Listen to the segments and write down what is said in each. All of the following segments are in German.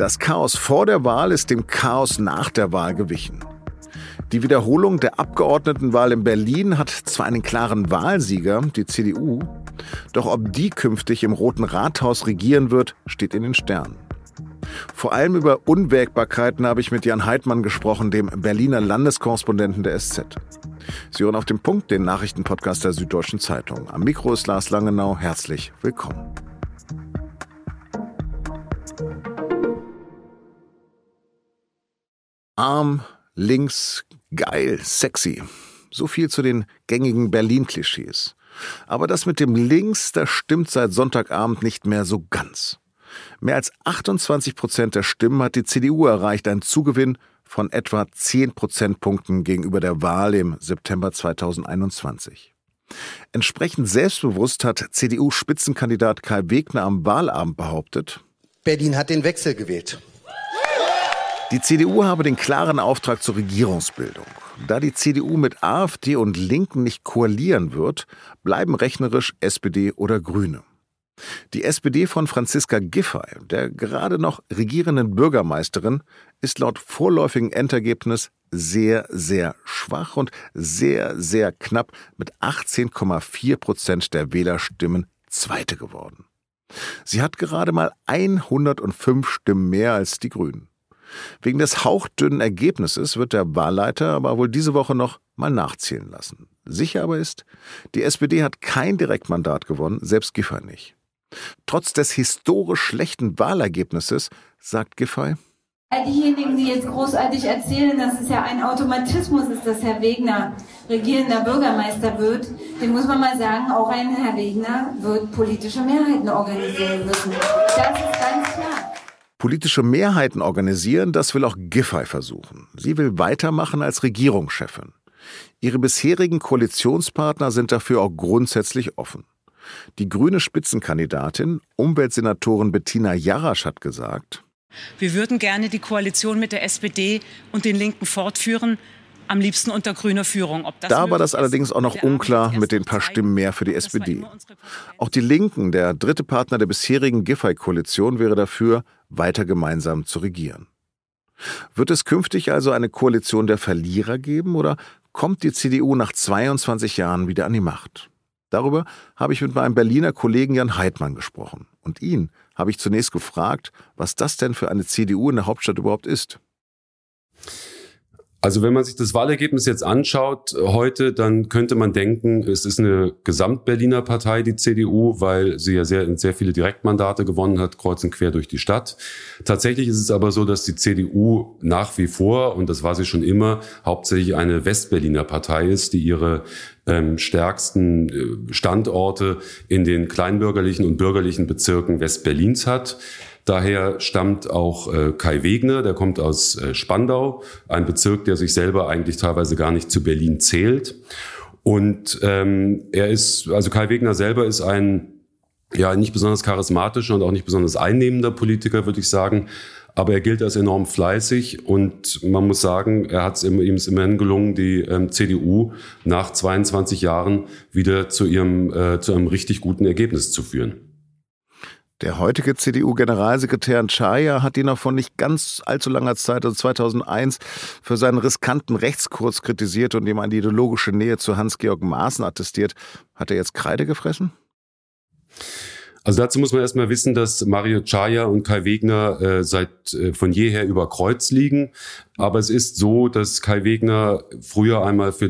Das Chaos vor der Wahl ist dem Chaos nach der Wahl gewichen. Die Wiederholung der Abgeordnetenwahl in Berlin hat zwar einen klaren Wahlsieger, die CDU, doch ob die künftig im Roten Rathaus regieren wird, steht in den Sternen. Vor allem über Unwägbarkeiten habe ich mit Jan Heidmann gesprochen, dem Berliner Landeskorrespondenten der SZ. Sie hören auf den Punkt, den Nachrichtenpodcast der Süddeutschen Zeitung. Am Mikro ist Lars Langenau. Herzlich willkommen. Arm, links, geil, sexy. So viel zu den gängigen Berlin-Klischees. Aber das mit dem Links, das stimmt seit Sonntagabend nicht mehr so ganz. Mehr als 28% der Stimmen hat die CDU erreicht, ein Zugewinn von etwa 10 Prozentpunkten gegenüber der Wahl im September 2021. Entsprechend selbstbewusst hat CDU-Spitzenkandidat Kai Wegner am Wahlabend behauptet: Berlin hat den Wechsel gewählt. Die CDU habe den klaren Auftrag zur Regierungsbildung. Da die CDU mit AfD und Linken nicht koalieren wird, bleiben rechnerisch SPD oder Grüne. Die SPD von Franziska Giffey, der gerade noch regierenden Bürgermeisterin, ist laut vorläufigem Endergebnis sehr, sehr schwach und sehr, sehr knapp mit 18,4% der Wählerstimmen Zweite geworden. Sie hat gerade mal 105 Stimmen mehr als die Grünen. Wegen des hauchdünnen Ergebnisses wird der Wahlleiter aber wohl diese Woche noch mal nachzählen lassen. Sicher aber ist, die SPD hat kein Direktmandat gewonnen, selbst Giffey nicht. Trotz des historisch schlechten Wahlergebnisses, sagt Giffey: All diejenigen, die jetzt großartig erzählen, dass es ja ein Automatismus ist, dass Herr Wegner regierender Bürgermeister wird, dem muss man mal sagen, auch ein Herr Wegner wird politische Mehrheiten organisieren müssen. Das ist ganz klar. Politische Mehrheiten organisieren, das will auch Giffey versuchen. Sie will weitermachen als Regierungschefin. Ihre bisherigen Koalitionspartner sind dafür auch grundsätzlich offen. Die grüne Spitzenkandidatin, Umweltsenatorin Bettina Jarasch, hat gesagt: Wir würden gerne die Koalition mit der SPD und den Linken fortführen, am liebsten unter grüner Führung. Ob das da war das allerdings auch noch unklar mit den paar Stimmen mehr für die SPD. Auch die Linken, der dritte Partner der bisherigen Giffey-Koalition, wäre dafür, weiter gemeinsam zu regieren. Wird es künftig also eine Koalition der Verlierer geben oder kommt die CDU nach 22 Jahren wieder an die Macht? Darüber habe ich mit meinem Berliner Kollegen Jan Heidmann gesprochen. Und ihn habe ich zunächst gefragt, was das denn für eine CDU in der Hauptstadt überhaupt ist. Also wenn man sich das Wahlergebnis jetzt anschaut heute, dann könnte man denken, es ist eine Gesamtberliner Partei, die CDU, weil sie ja sehr viele Direktmandate gewonnen hat, kreuz und quer durch die Stadt. Tatsächlich ist es aber so, dass die CDU nach wie vor, und das war sie schon immer, hauptsächlich eine Westberliner Partei ist, die ihre stärksten Standorte in den kleinbürgerlichen und bürgerlichen Bezirken Westberlins hat. Daher stammt auch Kai Wegner, der kommt aus Spandau, ein Bezirk, der sich selber eigentlich teilweise gar nicht zu Berlin zählt. Und Kai Wegner selber ist ein nicht besonders charismatischer und auch nicht besonders einnehmender Politiker, würde ich sagen. Aber er gilt als enorm fleißig und man muss sagen, ihm ist immerhin gelungen, die CDU nach 22 Jahren wieder zu einem richtig guten Ergebnis zu führen. Der heutige CDU-Generalsekretär Czaja hat ihn noch vor nicht ganz allzu langer Zeit, also 2001, für seinen riskanten Rechtskurs kritisiert und ihm eine ideologische Nähe zu Hans-Georg Maaßen attestiert. Hat er jetzt Kreide gefressen? Also dazu muss man erstmal wissen, dass Mario Czaja und Kai Wegner von jeher über Kreuz liegen. Aber es ist so, dass Kai Wegner früher einmal für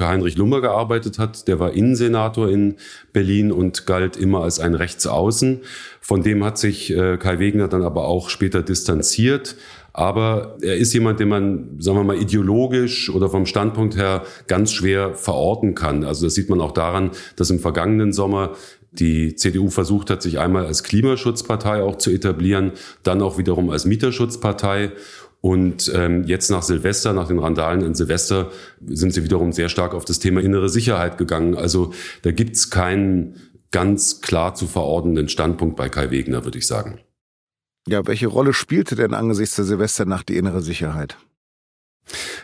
Heinrich Lummer gearbeitet hat. Der war Innensenator in Berlin und galt immer als ein Rechtsaußen. Von dem hat sich Kai Wegner dann aber auch später distanziert. Aber er ist jemand, den man, sagen wir mal, ideologisch oder vom Standpunkt her ganz schwer verorten kann. Also das sieht man auch daran, dass im vergangenen Sommer die CDU versucht hat, sich einmal als Klimaschutzpartei auch zu etablieren, dann auch wiederum als Mieterschutzpartei. Und jetzt nach den Randalen in Silvester, sind sie wiederum sehr stark auf das Thema innere Sicherheit gegangen. Also da gibt's keinen ganz klar zu verordnenden Standpunkt bei Kai Wegner, würde ich sagen. Ja, welche Rolle spielte denn angesichts der Silvesternacht die innere Sicherheit?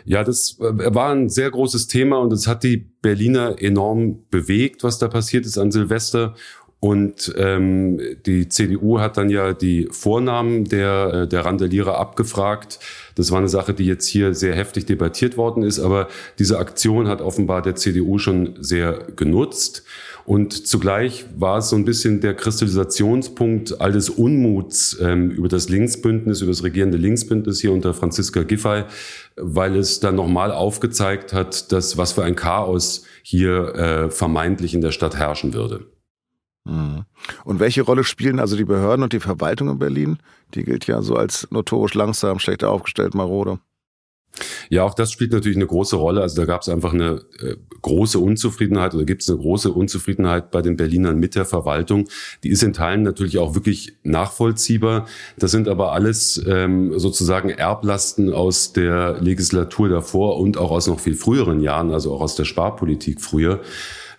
Ja, das war ein sehr großes Thema und es hat die Berliner enorm bewegt, was da passiert ist an Silvester. Und die CDU hat dann ja die Vornamen der Randalierer abgefragt. Das war eine Sache, die jetzt hier sehr heftig debattiert worden ist. Aber diese Aktion hat offenbar der CDU schon sehr genutzt. Und zugleich war es so ein bisschen der Kristallisationspunkt all des Unmuts über das Linksbündnis, über das regierende Linksbündnis hier unter Franziska Giffey, weil es dann nochmal aufgezeigt hat, dass was für ein Chaos hier vermeintlich in der Stadt herrschen würde. Und welche Rolle spielen also die Behörden und die Verwaltung in Berlin? Die gilt ja so als notorisch langsam, schlecht aufgestellt, marode. Ja, auch das spielt natürlich eine große Rolle. Also da gab es einfach eine große Unzufriedenheit oder gibt es eine große Unzufriedenheit bei den Berlinern mit der Verwaltung. Die ist in Teilen natürlich auch wirklich nachvollziehbar. Das sind aber alles sozusagen Erblasten aus der Legislatur davor und auch aus noch viel früheren Jahren, also auch aus der Sparpolitik früher.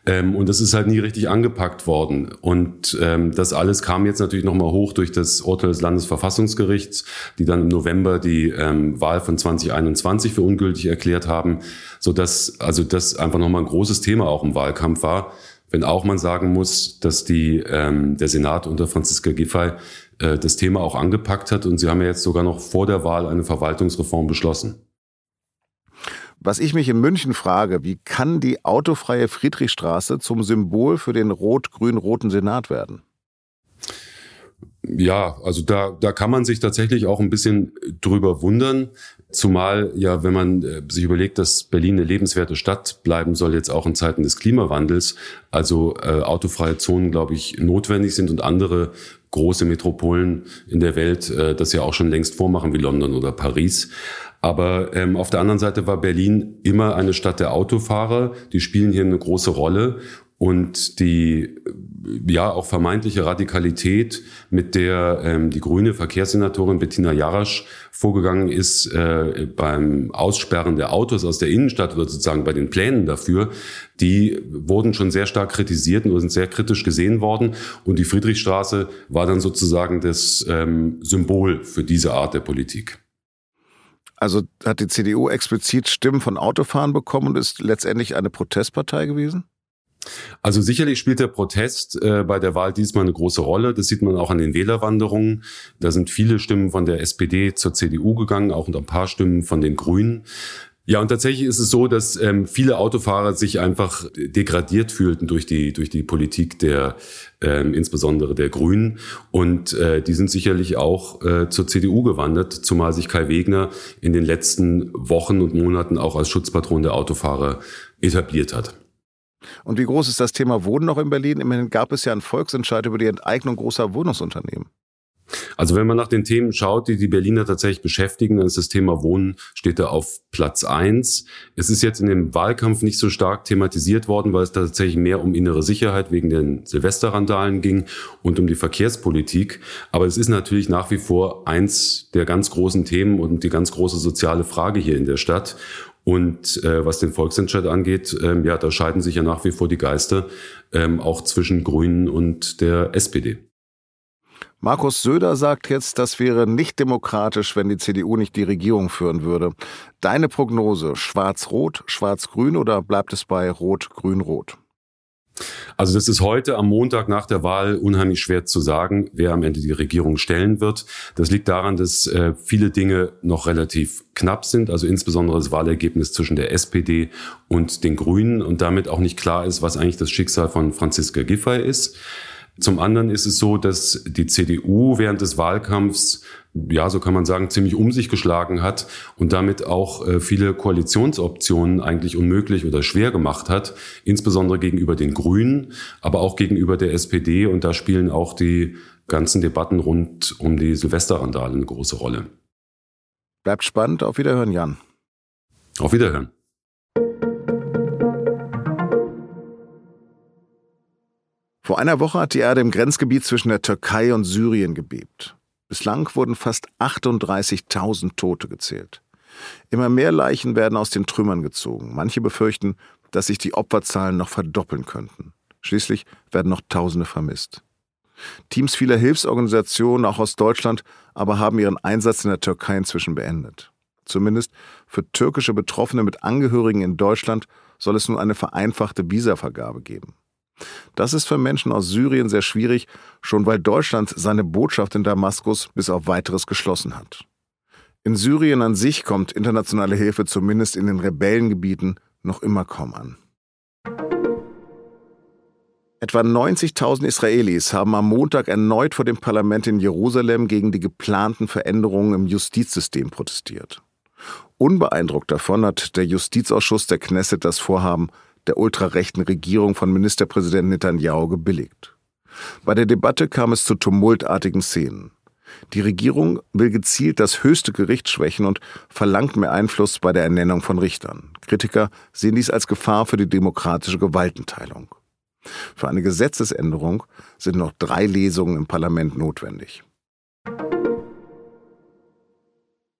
Und das ist halt nie richtig angepackt worden. Und das alles kam jetzt natürlich nochmal hoch durch das Urteil des Landesverfassungsgerichts, die dann im November die Wahl von 2021 für ungültig erklärt haben, sodass also das einfach nochmal ein großes Thema auch im Wahlkampf war. Wenn auch man sagen muss, dass der Senat unter Franziska Giffey das Thema auch angepackt hat. Und sie haben ja jetzt sogar noch vor der Wahl eine Verwaltungsreform beschlossen. Was ich mich in München frage, wie kann die autofreie Friedrichstraße zum Symbol für den rot-grün-roten Senat werden? Ja, also da kann man sich tatsächlich auch ein bisschen drüber wundern. Zumal ja, wenn man sich überlegt, dass Berlin eine lebenswerte Stadt bleiben soll, jetzt auch in Zeiten des Klimawandels, also autofreie Zonen, glaube ich, notwendig sind und andere große Metropolen in der Welt das ja auch schon längst vormachen, wie London oder Paris. Aber auf der anderen Seite war Berlin immer eine Stadt der Autofahrer. Die spielen hier eine große Rolle. Und die ja auch vermeintliche Radikalität, mit der die grüne Verkehrssenatorin Bettina Jarasch vorgegangen ist beim Aussperren der Autos aus der Innenstadt oder sozusagen bei den Plänen dafür, die wurden schon sehr stark kritisiert und sind sehr kritisch gesehen worden. Und die Friedrichstraße war dann sozusagen das Symbol für diese Art der Politik. Also hat die CDU explizit Stimmen von Autofahren bekommen und ist letztendlich eine Protestpartei gewesen? Also sicherlich spielt der Protest bei der Wahl diesmal eine große Rolle. Das sieht man auch an den Wählerwanderungen. Da sind viele Stimmen von der SPD zur CDU gegangen, auch ein paar Stimmen von den Grünen. Ja, und tatsächlich ist es so, dass viele Autofahrer sich einfach degradiert fühlten durch die Politik der insbesondere der Grünen. Und die sind sicherlich auch zur CDU gewandert, zumal sich Kai Wegner in den letzten Wochen und Monaten auch als Schutzpatron der Autofahrer etabliert hat. Und wie groß ist das Thema Wohnen noch in Berlin? Immerhin gab es ja einen Volksentscheid über die Enteignung großer Wohnungsunternehmen. Also wenn man nach den Themen schaut, die die Berliner tatsächlich beschäftigen, dann ist das Thema Wohnen, steht da auf Platz 1. Es ist jetzt in dem Wahlkampf nicht so stark thematisiert worden, weil es tatsächlich mehr um innere Sicherheit wegen den Silvesterrandalen ging und um die Verkehrspolitik. Aber es ist natürlich nach wie vor eins der ganz großen Themen und die ganz große soziale Frage hier in der Stadt. Und was den Volksentscheid angeht, ja, da scheiden sich ja nach wie vor die Geister, auch zwischen Grünen und der SPD. Markus Söder sagt jetzt, das wäre nicht demokratisch, wenn die CDU nicht die Regierung führen würde. Deine Prognose, schwarz-rot, schwarz-grün oder bleibt es bei rot-grün-rot? Also das ist heute am Montag nach der Wahl unheimlich schwer zu sagen, wer am Ende die Regierung stellen wird. Das liegt daran, dass viele Dinge noch relativ knapp sind, also insbesondere das Wahlergebnis zwischen der SPD und den Grünen und damit auch nicht klar ist, was eigentlich das Schicksal von Franziska Giffey ist. Zum anderen ist es so, dass die CDU während des Wahlkampfs, ja, so kann man sagen, ziemlich um sich geschlagen hat und damit auch viele Koalitionsoptionen eigentlich unmöglich oder schwer gemacht hat, insbesondere gegenüber den Grünen, aber auch gegenüber der SPD. Und da spielen auch die ganzen Debatten rund um die Silvesterrandale eine große Rolle. Bleibt spannend. Auf Wiederhören, Jan. Auf Wiederhören. Vor einer Woche hat die Erde im Grenzgebiet zwischen der Türkei und Syrien gebebt. Bislang wurden fast 38.000 Tote gezählt. Immer mehr Leichen werden aus den Trümmern gezogen. Manche befürchten, dass sich die Opferzahlen noch verdoppeln könnten. Schließlich werden noch Tausende vermisst. Teams vieler Hilfsorganisationen, auch aus Deutschland, aber haben ihren Einsatz in der Türkei inzwischen beendet. Zumindest für türkische Betroffene mit Angehörigen in Deutschland soll es nun eine vereinfachte Visavergabe geben. Das ist für Menschen aus Syrien sehr schwierig, schon weil Deutschland seine Botschaft in Damaskus bis auf Weiteres geschlossen hat. In Syrien an sich kommt internationale Hilfe zumindest in den Rebellengebieten noch immer kaum an. Etwa 90.000 Israelis haben am Montag erneut vor dem Parlament in Jerusalem gegen die geplanten Veränderungen im Justizsystem protestiert. Unbeeindruckt davon hat der Justizausschuss der Knesset das Vorhaben der ultrarechten Regierung von Ministerpräsident Netanyahu gebilligt. Bei der Debatte kam es zu tumultartigen Szenen. Die Regierung will gezielt das höchste Gericht schwächen und verlangt mehr Einfluss bei der Ernennung von Richtern. Kritiker sehen dies als Gefahr für die demokratische Gewaltenteilung. Für eine Gesetzesänderung sind noch 3 Lesungen im Parlament notwendig.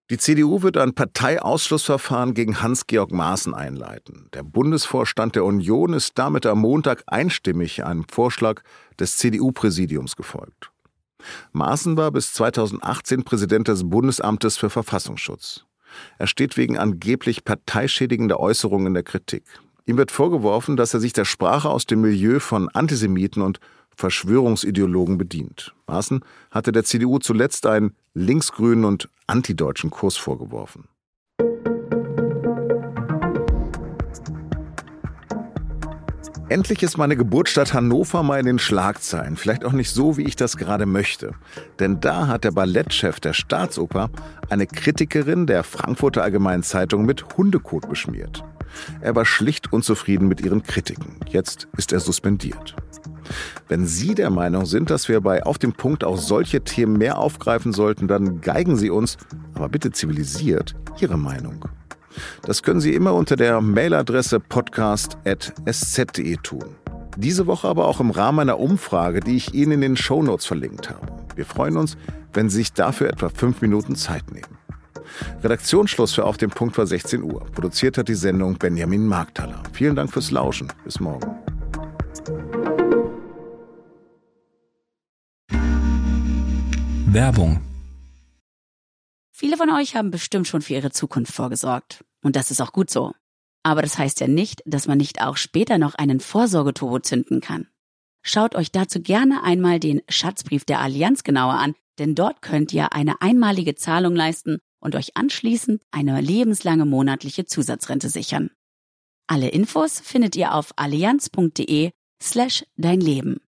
Die CDU wird ein Parteiausschlussverfahren gegen Hans-Georg Maaßen einleiten. Der Bundesvorstand der Union ist damit am Montag einstimmig einem Vorschlag des CDU-Präsidiums gefolgt. Maaßen war bis 2018 Präsident des Bundesamtes für Verfassungsschutz. Er steht wegen angeblich parteischädigender Äußerungen in der Kritik. Ihm wird vorgeworfen, dass er sich der Sprache aus dem Milieu von Antisemiten und Verschwörungsideologen bedient. Maaßen hatte der CDU zuletzt einen linksgrünen und antideutschen Kurs vorgeworfen. Endlich ist meine Geburtsstadt Hannover mal in den Schlagzeilen. Vielleicht auch nicht so, wie ich das gerade möchte. Denn da hat der Ballettchef der Staatsoper eine Kritikerin der Frankfurter Allgemeinen Zeitung mit Hundekot beschmiert. Er war schlicht unzufrieden mit ihren Kritiken. Jetzt ist er suspendiert. Wenn Sie der Meinung sind, dass wir bei Auf dem Punkt auch solche Themen mehr aufgreifen sollten, dann geigen Sie uns, aber bitte zivilisiert, Ihre Meinung. Das können Sie immer unter der Mailadresse podcast@sz.de tun. Diese Woche aber auch im Rahmen einer Umfrage, die ich Ihnen in den Shownotes verlinkt habe. Wir freuen uns, wenn Sie sich dafür etwa 5 Minuten Zeit nehmen. Redaktionsschluss für Auf den Punkt war 16 Uhr. Produziert hat die Sendung Benjamin Markthaler. Vielen Dank fürs Lauschen. Bis morgen. Werbung. Viele von euch haben bestimmt schon für ihre Zukunft vorgesorgt. Und das ist auch gut so. Aber das heißt ja nicht, dass man nicht auch später noch einen Vorsorgeturbo zünden kann. Schaut euch dazu gerne einmal den Schatzbrief der Allianz genauer an, denn dort könnt ihr eine einmalige Zahlung leisten und euch anschließend eine lebenslange monatliche Zusatzrente sichern. Alle Infos findet ihr auf allianz.de/deinleben.